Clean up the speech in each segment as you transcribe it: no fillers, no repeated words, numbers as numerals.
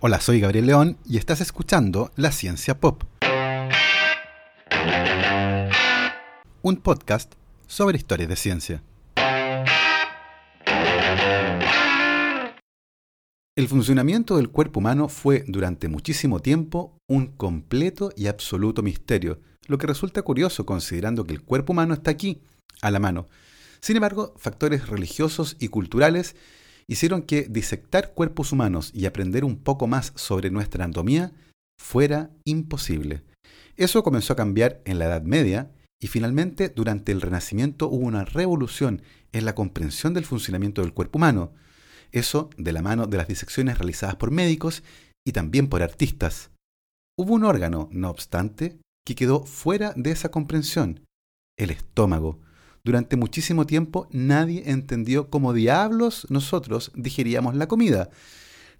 Hola, soy Gabriel León y estás escuchando La Ciencia Pop. Un podcast sobre historias de ciencia. El funcionamiento del cuerpo humano fue durante muchísimo tiempo un completo y absoluto misterio, lo que resulta curioso considerando que el cuerpo humano está aquí, a la mano. Sin embargo, factores religiosos y culturales hicieron que disectar cuerpos humanos y aprender un poco más sobre nuestra anatomía fuera imposible. Eso comenzó a cambiar en la Edad Media y finalmente durante el Renacimiento hubo una revolución en la comprensión del funcionamiento del cuerpo humano. Eso de la mano de las disecciones realizadas por médicos y también por artistas. Hubo un órgano, no obstante, que quedó fuera de esa comprensión, el estómago. Durante muchísimo tiempo nadie entendió cómo diablos nosotros digeríamos la comida,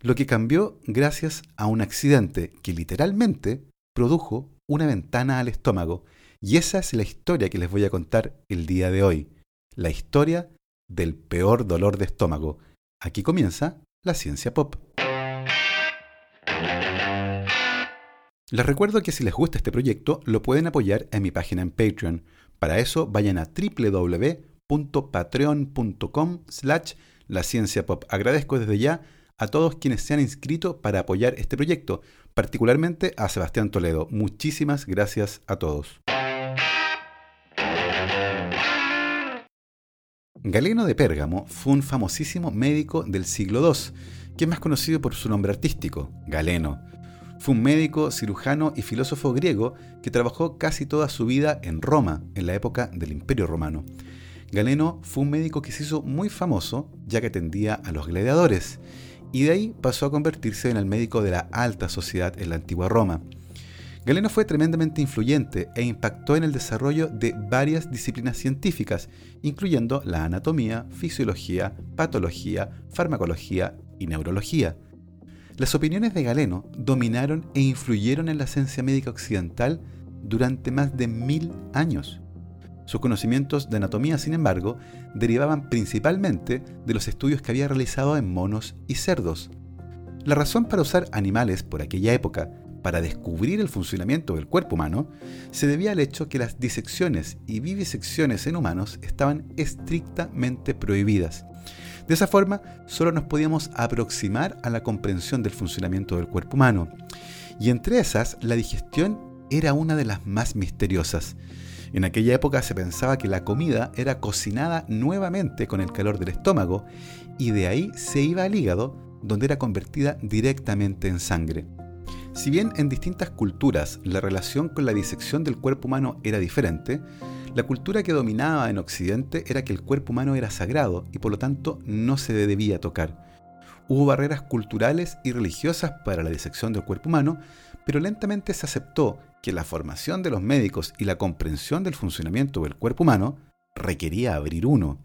lo que cambió gracias a un accidente que literalmente produjo una ventana al estómago. Y esa es la historia que les voy a contar el día de hoy, la historia del peor dolor de estómago. Aquí comienza La Ciencia Pop. Les recuerdo que si les gusta este proyecto lo pueden apoyar en mi página en Patreon. Para eso vayan a www.patreon.com/lacienciapop. Agradezco desde ya a todos quienes se han inscrito para apoyar este proyecto, particularmente a Sebastián Toledo. Muchísimas gracias a todos. Galeno de Pérgamo fue un famosísimo médico del siglo II, que es más conocido por su nombre artístico, Galeno. Fue un médico, cirujano y filósofo griego que trabajó casi toda su vida en Roma, en la época del Imperio Romano. Galeno fue un médico que se hizo muy famoso, ya que atendía a los gladiadores, y de ahí pasó a convertirse en el médico de la alta sociedad en la antigua Roma. Galeno fue tremendamente influyente e impactó en el desarrollo de varias disciplinas científicas, incluyendo la anatomía, fisiología, patología, farmacología y neurología. Las opiniones de Galeno dominaron e influyeron en la ciencia médica occidental durante más de 1000 años. Sus conocimientos de anatomía, sin embargo, derivaban principalmente de los estudios que había realizado en monos y cerdos. La razón para usar animales por aquella época para descubrir el funcionamiento del cuerpo humano se debía al hecho que las disecciones y vivisecciones en humanos estaban estrictamente prohibidas. De esa forma, solo nos podíamos aproximar a la comprensión del funcionamiento del cuerpo humano. Y entre esas, la digestión era una de las más misteriosas. En aquella época se pensaba que la comida era cocinada nuevamente con el calor del estómago y de ahí se iba al hígado, donde era convertida directamente en sangre. Si bien en distintas culturas la relación con la disección del cuerpo humano era diferente, la cultura que dominaba en Occidente era que el cuerpo humano era sagrado y por lo tanto no se debía tocar. Hubo barreras culturales y religiosas para la disección del cuerpo humano, pero lentamente se aceptó que la formación de los médicos y la comprensión del funcionamiento del cuerpo humano requería abrir uno.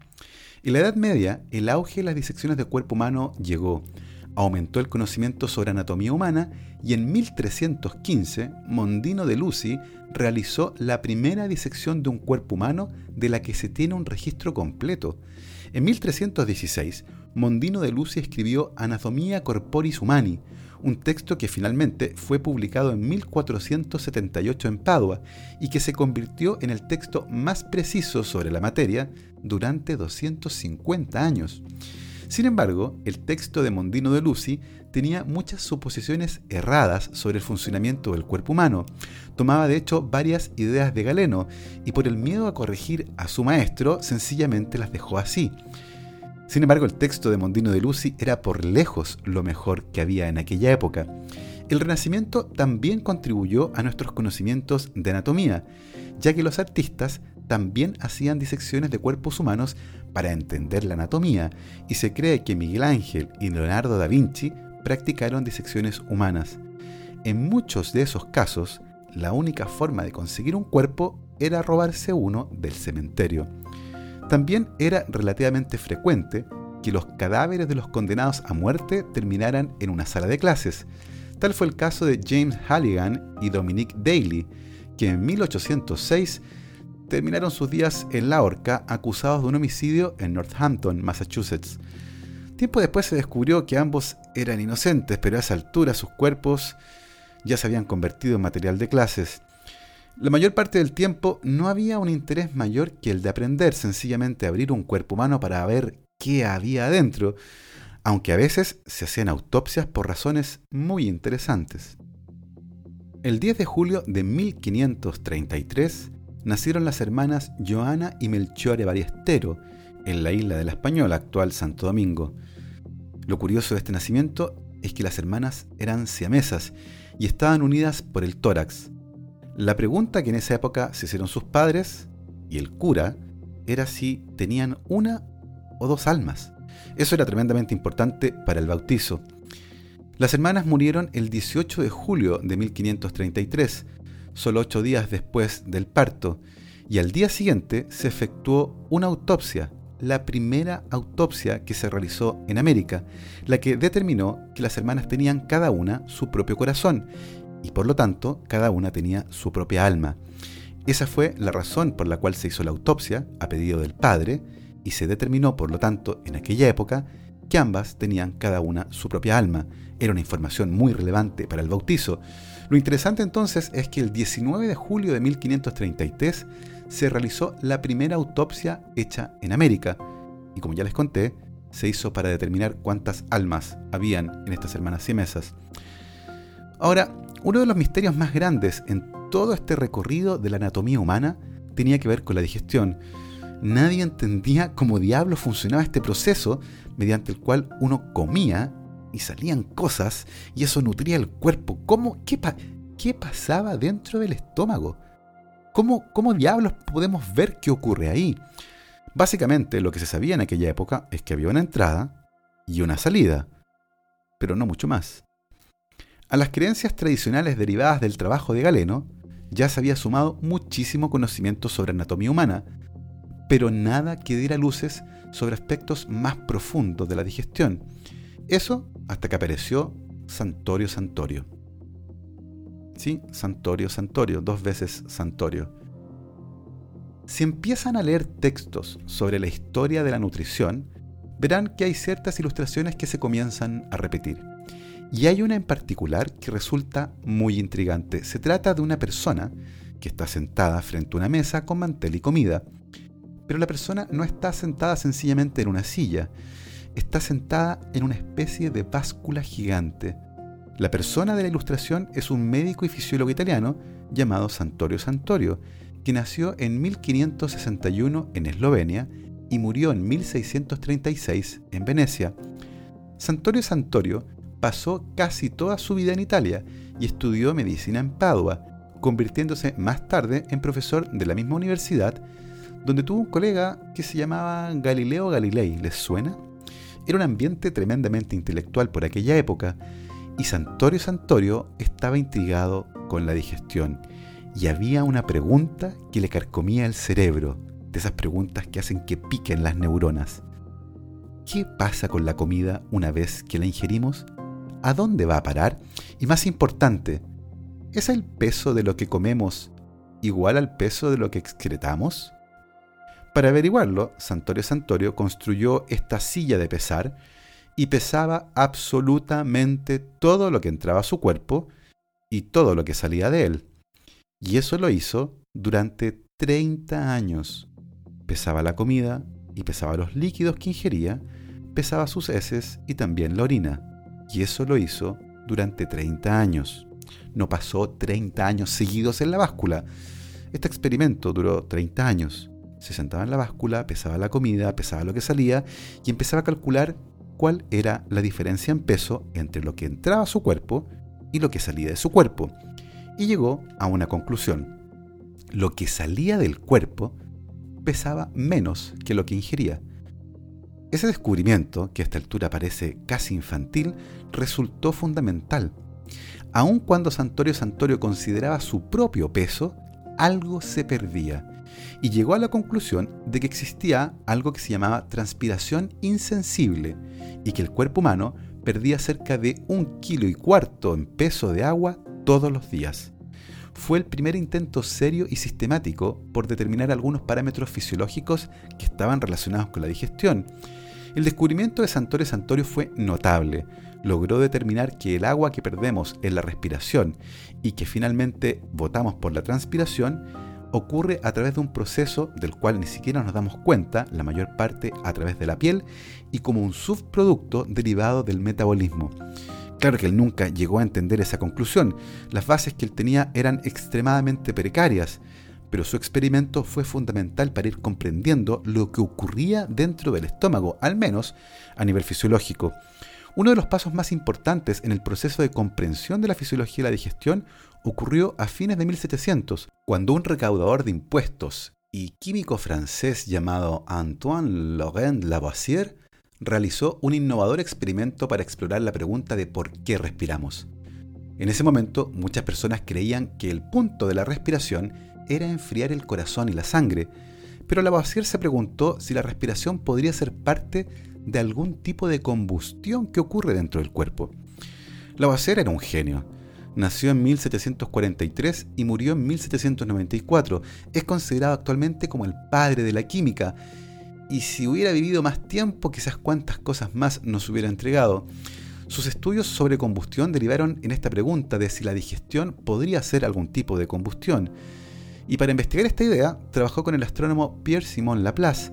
En la Edad Media, el auge de las disecciones del cuerpo humano llegó. Aumentó el conocimiento sobre anatomía humana y en 1315 Mondino de Luzzi realizó la primera disección de un cuerpo humano de la que se tiene un registro completo. En 1316 Mondino de Luzzi escribió Anatomia Corporis Humani, un texto que finalmente fue publicado en 1478 en Padua y que se convirtió en el texto más preciso sobre la materia durante 250 años. Sin embargo, el texto de Mondino de Luzzi tenía muchas suposiciones erradas sobre el funcionamiento del cuerpo humano. Tomaba de hecho varias ideas de Galeno y por el miedo a corregir a su maestro, sencillamente las dejó así. Sin embargo, el texto de Mondino de Luzzi era por lejos lo mejor que había en aquella época. El Renacimiento también contribuyó a nuestros conocimientos de anatomía, ya que los artistas también hacían disecciones de cuerpos humanos para entender la anatomía, y se cree que Miguel Ángel y Leonardo da Vinci practicaron disecciones humanas. En muchos de esos casos, la única forma de conseguir un cuerpo era robarse uno del cementerio. También era relativamente frecuente que los cadáveres de los condenados a muerte terminaran en una sala de clases. Tal fue el caso de James Halligan y Dominique Daly, que en 1806 terminaron sus días en la horca acusados de un homicidio en Northampton, Massachusetts. Tiempo después se descubrió que ambos eran inocentes, pero a esa altura sus cuerpos ya se habían convertido en material de clases. La mayor parte del tiempo no había un interés mayor que el de aprender, sencillamente abrir un cuerpo humano para ver qué había adentro, aunque a veces se hacían autopsias por razones muy interesantes. El 10 de julio de 1533 nacieron las hermanas Joana y Melchioria Bariestero en la isla de la Española, actual Santo Domingo. Lo curioso de este nacimiento es que las hermanas eran siamesas y estaban unidas por el tórax. La pregunta que en esa época se hicieron sus padres y el cura era si tenían una o dos almas. Eso era tremendamente importante para el bautizo. Las hermanas murieron el 18 de julio de 1533, solo 8 días después del parto, y al día siguiente se efectuó una autopsia, la primera autopsia que se realizó en América, la que determinó que las hermanas tenían cada una su propio corazón, y por lo tanto cada una tenía su propia alma. Esa fue la razón por la cual se hizo la autopsia a pedido del padre, y se determinó por lo tanto en aquella época que ambas tenían cada una su propia alma. Era una información muy relevante para el bautizo. Lo interesante entonces es que el 19 de julio de 1533 se realizó la primera autopsia hecha en América, y como ya les conté, se hizo para determinar cuántas almas habían en estas hermanas siamesas. Ahora, uno de los misterios más grandes en todo este recorrido de la anatomía humana tenía que ver con la digestión. Nadie entendía cómo diablo funcionaba este proceso mediante el cual uno comía y salían cosas y eso nutría el cuerpo. ¿Qué pasaba dentro del estómago? ¿Cómo diablos podemos ver qué ocurre ahí? Básicamente lo que se sabía en aquella época es que había una entrada y una salida, pero no mucho más. A las creencias tradicionales derivadas del trabajo de Galeno ya se había sumado muchísimo conocimiento sobre anatomía humana, pero nada que diera luces sobre aspectos más profundos de la digestión. Eso hasta que apareció Santorio Santorio. Sí, Santorio Santorio, 2 veces Santorio. Si empiezan a leer textos sobre la historia de la nutrición, verán que hay ciertas ilustraciones que se comienzan a repetir. Y hay una en particular que resulta muy intrigante. Se trata de una persona que está sentada frente a una mesa con mantel y comida. Pero la persona no está sentada sencillamente en una silla, está sentada en una especie de báscula gigante. La persona de la ilustración es un médico y fisiólogo italiano llamado Santorio Santorio, que nació en 1561 en Eslovenia y murió en 1636 en Venecia. Santorio Santorio pasó casi toda su vida en Italia y estudió medicina en Padua, convirtiéndose más tarde en profesor de la misma universidad, donde tuvo un colega que se llamaba Galileo Galilei. ¿Les suena? Era un ambiente tremendamente intelectual por aquella época, y Santorio Santorio estaba intrigado con la digestión, y había una pregunta que le carcomía el cerebro, de esas preguntas que hacen que piquen las neuronas. ¿Qué pasa con la comida una vez que la ingerimos? ¿A dónde va a parar? Y más importante, ¿es el peso de lo que comemos igual al peso de lo que excretamos? Para averiguarlo, Santorio Santorio construyó esta silla de pesar y pesaba absolutamente todo lo que entraba a su cuerpo y todo lo que salía de él. Y eso lo hizo durante 30 años. Pesaba la comida y pesaba los líquidos que ingería, pesaba sus heces y también la orina. Y eso lo hizo durante 30 años. No pasó 30 años seguidos en la báscula. Este experimento duró 30 años. Se sentaba en la báscula, pesaba la comida, pesaba lo que salía y empezaba a calcular cuál era la diferencia en peso entre lo que entraba a su cuerpo y lo que salía de su cuerpo. Y llegó a una conclusión. Lo que salía del cuerpo pesaba menos que lo que ingería. Ese descubrimiento, que a esta altura parece casi infantil, resultó fundamental. Aun cuando Santorio Santorio consideraba su propio peso, algo se perdía. Y llegó a la conclusión de que existía algo que se llamaba transpiración insensible y que el cuerpo humano perdía cerca de 1,4 kilos en peso de agua todos los días. Fue el primer intento serio y sistemático por determinar algunos parámetros fisiológicos que estaban relacionados con la digestión. El descubrimiento de Santorio Santorio fue notable, logró determinar que el agua que perdemos en la respiración y que finalmente botamos por la transpiración ocurre a través de un proceso del cual ni siquiera nos damos cuenta, la mayor parte a través de la piel y como un subproducto derivado del metabolismo. Claro que él nunca llegó a entender esa conclusión, las bases que él tenía eran extremadamente precarias, pero su experimento fue fundamental para ir comprendiendo lo que ocurría dentro del estómago, al menos a nivel fisiológico. Uno de los pasos más importantes en el proceso de comprensión de la fisiología y la digestión ocurrió a fines de 1700, cuando un recaudador de impuestos y químico francés llamado Antoine Laurent Lavoisier realizó un innovador experimento para explorar la pregunta de por qué respiramos. En ese momento, muchas personas creían que el punto de la respiración era enfriar el corazón y la sangre, pero Lavoisier se preguntó si la respiración podría ser parte de algún tipo de combustión que ocurre dentro del cuerpo. Lavoisier era un genio. Nació en 1743 y murió en 1794. Es considerado actualmente como el padre de la química. Y si hubiera vivido más tiempo, quizás cuántas cosas más nos hubiera entregado. Sus estudios sobre combustión derivaron en esta pregunta de si la digestión podría ser algún tipo de combustión. Y para investigar esta idea, trabajó con el astrónomo Pierre-Simon Laplace,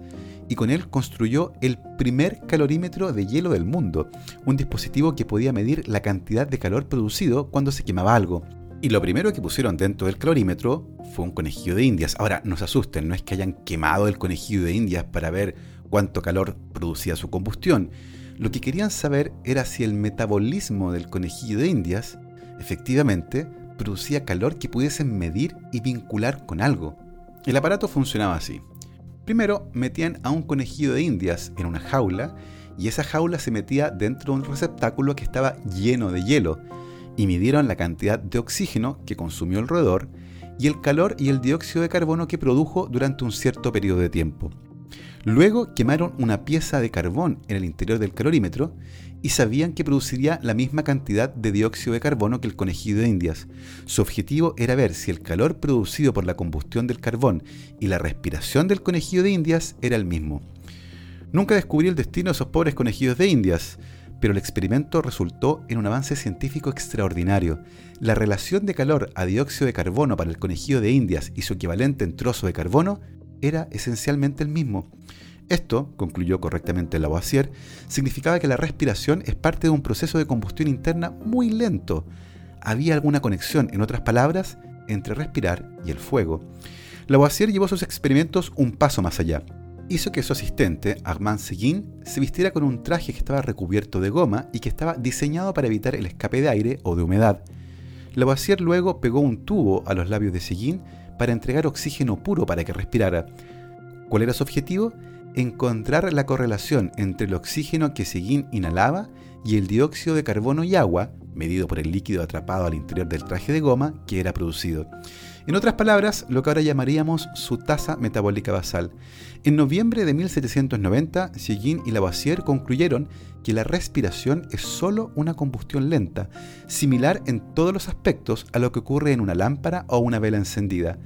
y con él construyó el primer calorímetro de hielo del mundo, un dispositivo que podía medir la cantidad de calor producido cuando se quemaba algo. Y lo primero que pusieron dentro del calorímetro fue un conejillo de indias. Ahora, no se asusten, no es que hayan quemado el conejillo de indias para ver cuánto calor producía su combustión. Lo que querían saber era si el metabolismo del conejillo de indias, efectivamente, producía calor que pudiesen medir y vincular con algo. El aparato funcionaba así. Primero, metían a un conejillo de indias en una jaula, y esa jaula se metía dentro de un receptáculo que estaba lleno de hielo, y midieron la cantidad de oxígeno que consumió el roedor y el calor y el dióxido de carbono que produjo durante un cierto periodo de tiempo. Luego quemaron una pieza de carbón en el interior del calorímetro y sabían que produciría la misma cantidad de dióxido de carbono que el conejillo de indias. Su objetivo era ver si el calor producido por la combustión del carbón y la respiración del conejillo de indias era el mismo. Nunca descubrí el destino de esos pobres conejillos de indias, pero el experimento resultó en un avance científico extraordinario. La relación de calor a dióxido de carbono para el conejillo de indias y su equivalente en trozo de carbono era esencialmente el mismo. Esto, concluyó correctamente Lavoisier, significaba que la respiración es parte de un proceso de combustión interna muy lento. Había alguna conexión, en otras palabras, entre respirar y el fuego. Lavoisier llevó sus experimentos un paso más allá. Hizo que su asistente, Armand Seguin, se vistiera con un traje que estaba recubierto de goma y que estaba diseñado para evitar el escape de aire o de humedad. Lavoisier luego pegó un tubo a los labios de Seguin para entregar oxígeno puro para que respirara. ¿Cuál era su objetivo? Encontrar la correlación entre el oxígeno que Seguin inhalaba y el dióxido de carbono y agua, medido por el líquido atrapado al interior del traje de goma, que era producido. En otras palabras, lo que ahora llamaríamos su tasa metabólica basal. En noviembre de 1790, Seguin y Lavoisier concluyeron que la respiración es solo una combustión lenta, similar en todos los aspectos a lo que ocurre en una lámpara o una vela encendida.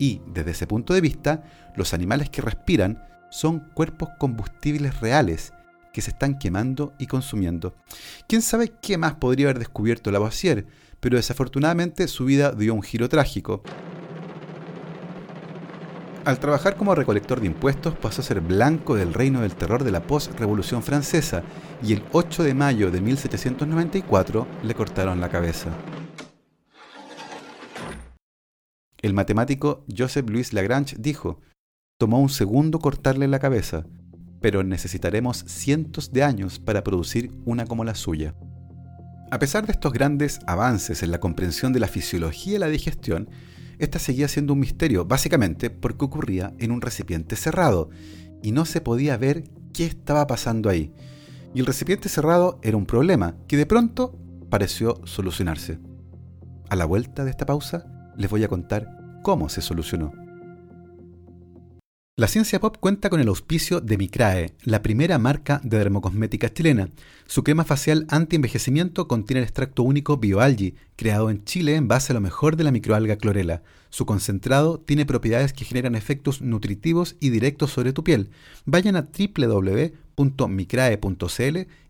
Y, desde ese punto de vista, los animales que respiran son cuerpos combustibles reales, que se están quemando y consumiendo. ¿Quién sabe qué más podría haber descubierto Lavoisier? Pero desafortunadamente su vida dio un giro trágico. Al trabajar como recolector de impuestos pasó a ser blanco del reino del terror de la post-revolución francesa y el 8 de mayo de 1794 le cortaron la cabeza. El matemático Joseph Louis Lagrange dijo: tomó un segundo cortarle la cabeza, pero necesitaremos cientos de años para producir una como la suya. A pesar de estos grandes avances en la comprensión de la fisiología y la digestión, esta seguía siendo un misterio, básicamente porque ocurría en un recipiente cerrado y no se podía ver qué estaba pasando ahí. Y el recipiente cerrado era un problema que de pronto pareció solucionarse. A la vuelta de esta pausa les voy a contar cómo se solucionó. La Ciencia Pop cuenta con el auspicio de Micrae, la primera marca de dermocosmética chilena. Su crema facial anti-envejecimiento contiene el extracto único BioAlgi, creado en Chile en base a lo mejor de la microalga clorela. Su concentrado tiene propiedades que generan efectos nutritivos y directos sobre tu piel. Vayan a www.micrae.cl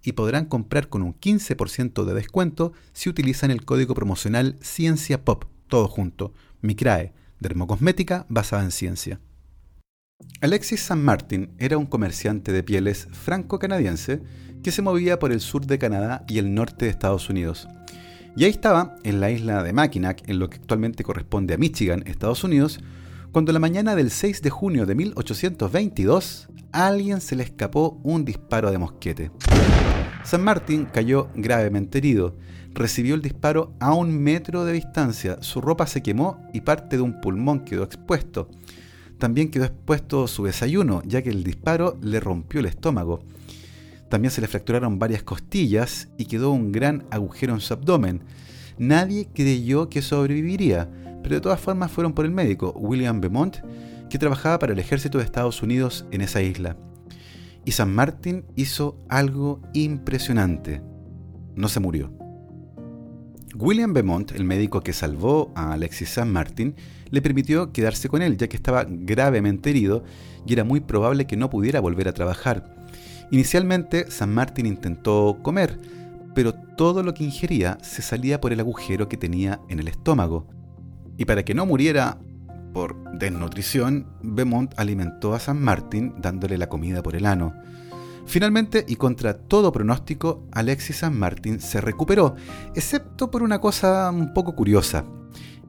y podrán comprar con un 15% de descuento si utilizan el código promocional Ciencia Pop, todo junto. Micrae, dermocosmética basada en ciencia. Alexis San Martin era un comerciante de pieles franco-canadiense que se movía por el sur de Canadá y el norte de Estados Unidos. Y ahí estaba, en la isla de Mackinac, en lo que actualmente corresponde a Michigan, Estados Unidos, cuando la mañana del 6 de junio de 1822, a alguien se le escapó un disparo de mosquete. San Martin cayó gravemente herido, recibió el disparo a 1 metro de distancia, su ropa se quemó y parte de un pulmón quedó expuesto. También quedó expuesto su desayuno, ya que el disparo le rompió el estómago. También se le fracturaron varias costillas y quedó un gran agujero en su abdomen. Nadie creyó que sobreviviría, pero de todas formas fueron por el médico, William Beaumont, que trabajaba para el ejército de Estados Unidos en esa isla. Y San Martín hizo algo impresionante. No se murió. William Beaumont, el médico que salvó a Alexis San Martin, le permitió quedarse con él, ya que estaba gravemente herido y era muy probable que no pudiera volver a trabajar. Inicialmente, San Martin intentó comer, pero todo lo que ingería se salía por el agujero que tenía en el estómago. Y para que no muriera por desnutrición, Beaumont alimentó a San Martin dándole la comida por el ano. Finalmente, y contra todo pronóstico, Alexis San Martin se recuperó, excepto por una cosa un poco curiosa.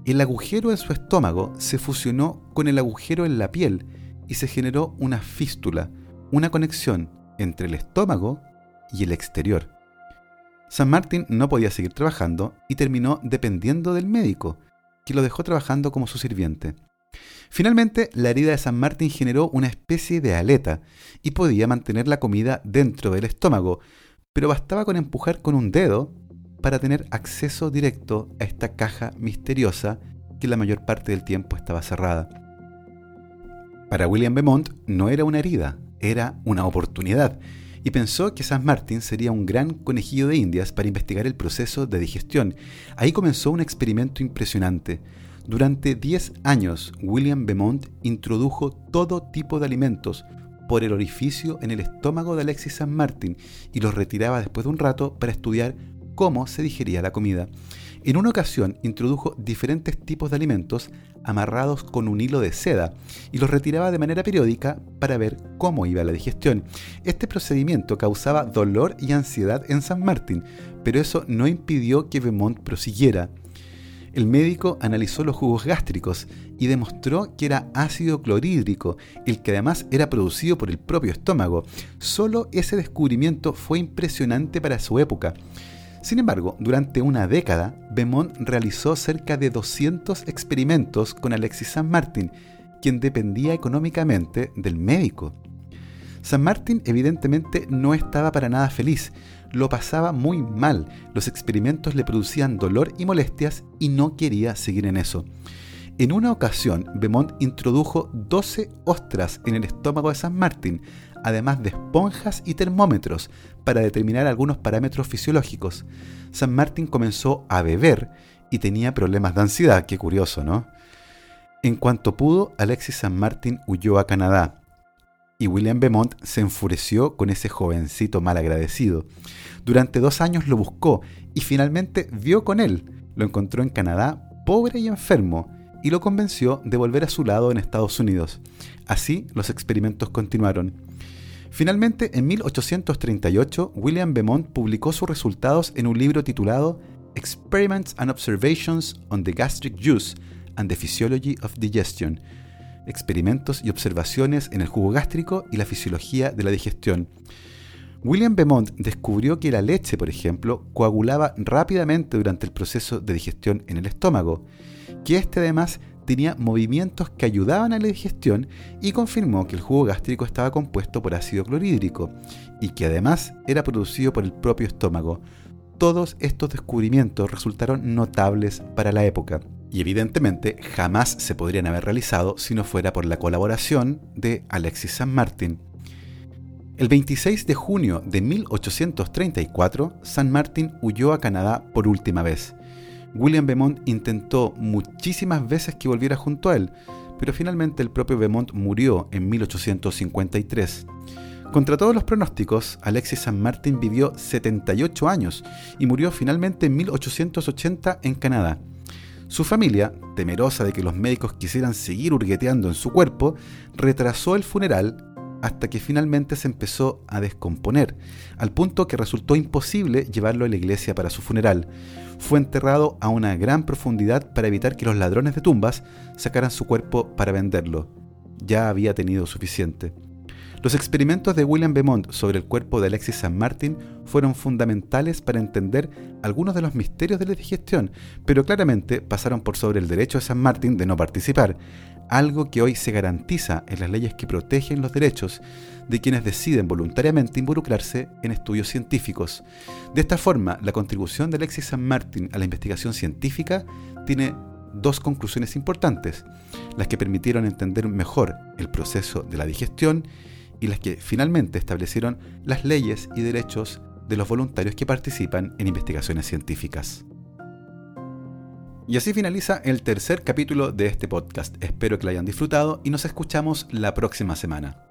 El agujero en su estómago se fusionó con el agujero en la piel y se generó una fístula, una conexión entre el estómago y el exterior. San Martin no podía seguir trabajando y terminó dependiendo del médico, que lo dejó trabajando como su sirviente. Finalmente, la herida de San Martín generó una especie de aleta y podía mantener la comida dentro del estómago, pero bastaba con empujar con un dedo para tener acceso directo a esta caja misteriosa que la mayor parte del tiempo estaba cerrada. Para William Beaumont no era una herida, era una oportunidad, y pensó que San Martín sería un gran conejillo de indias para investigar el proceso de digestión. Ahí comenzó un experimento impresionante. Durante 10 años, William Beaumont introdujo todo tipo de alimentos por el orificio en el estómago de Alexis San Martin y los retiraba después de un rato para estudiar cómo se digería la comida. En una ocasión introdujo diferentes tipos de alimentos amarrados con un hilo de seda y los retiraba de manera periódica para ver cómo iba la digestión. Este procedimiento causaba dolor y ansiedad en San Martin, pero eso no impidió que Beaumont prosiguiera. El médico analizó los jugos gástricos y demostró que era ácido clorhídrico, el que además era producido por el propio estómago. Solo ese descubrimiento fue impresionante para su época. Sin embargo, durante una década, Beaumont realizó cerca de 200 experimentos con Alexis San Martin, quien dependía económicamente del médico. San Martin evidentemente no estaba para nada feliz. Lo pasaba muy mal, los experimentos le producían dolor y molestias y no quería seguir en eso. En una ocasión, Beaumont introdujo 12 ostras en el estómago de San Martín, además de esponjas y termómetros, para determinar algunos parámetros fisiológicos. San Martín comenzó a beber y tenía problemas de ansiedad, qué curioso, ¿no? En cuanto pudo, Alexis San Martín huyó a Canadá. Y William Beaumont se enfureció con ese jovencito malagradecido. Durante 2 años lo buscó y finalmente vio con él. Lo encontró en Canadá, pobre y enfermo, y lo convenció de volver a su lado en Estados Unidos. Así, los experimentos continuaron. Finalmente, en 1838, William Beaumont publicó sus resultados en un libro titulado Experiments and Observations on the Gastric Juice and the Physiology of Digestion, Experimentos y observaciones en el jugo gástrico y la fisiología de la digestión. William Beaumont descubrió que la leche, por ejemplo, coagulaba rápidamente durante el proceso de digestión en el estómago, que este además tenía movimientos que ayudaban a la digestión y confirmó que el jugo gástrico estaba compuesto por ácido clorhídrico y que además era producido por el propio estómago. Todos estos descubrimientos resultaron notables para la época. y evidentemente jamás se podrían haber realizado si no fuera por la colaboración de Alexis San Martin. El 26 de junio de 1834, San Martin huyó a Canadá por última vez. William Beaumont intentó muchísimas veces que volviera junto a él, pero finalmente el propio Beaumont murió en 1853. Contra todos los pronósticos, Alexis San Martin vivió 78 años y murió finalmente en 1880 en Canadá. Su familia, temerosa de que los médicos quisieran seguir hurgueteando en su cuerpo, retrasó el funeral hasta que finalmente se empezó a descomponer, al punto que resultó imposible llevarlo a la iglesia para su funeral. Fue enterrado a una gran profundidad para evitar que los ladrones de tumbas sacaran su cuerpo para venderlo. Ya había tenido suficiente. Los experimentos de William Beaumont sobre el cuerpo de Alexis San Martin fueron fundamentales para entender algunos de los misterios de la digestión, pero claramente pasaron por sobre el derecho de San Martin de no participar, algo que hoy se garantiza en las leyes que protegen los derechos de quienes deciden voluntariamente involucrarse en estudios científicos. De esta forma, la contribución de Alexis San Martin a la investigación científica tiene dos conclusiones importantes, las que permitieron entender mejor el proceso de la digestión y las que finalmente establecieron las leyes y derechos de los voluntarios que participan en investigaciones científicas. Y así finaliza el tercer capítulo de este podcast. Espero que lo hayan disfrutado y nos escuchamos la próxima semana.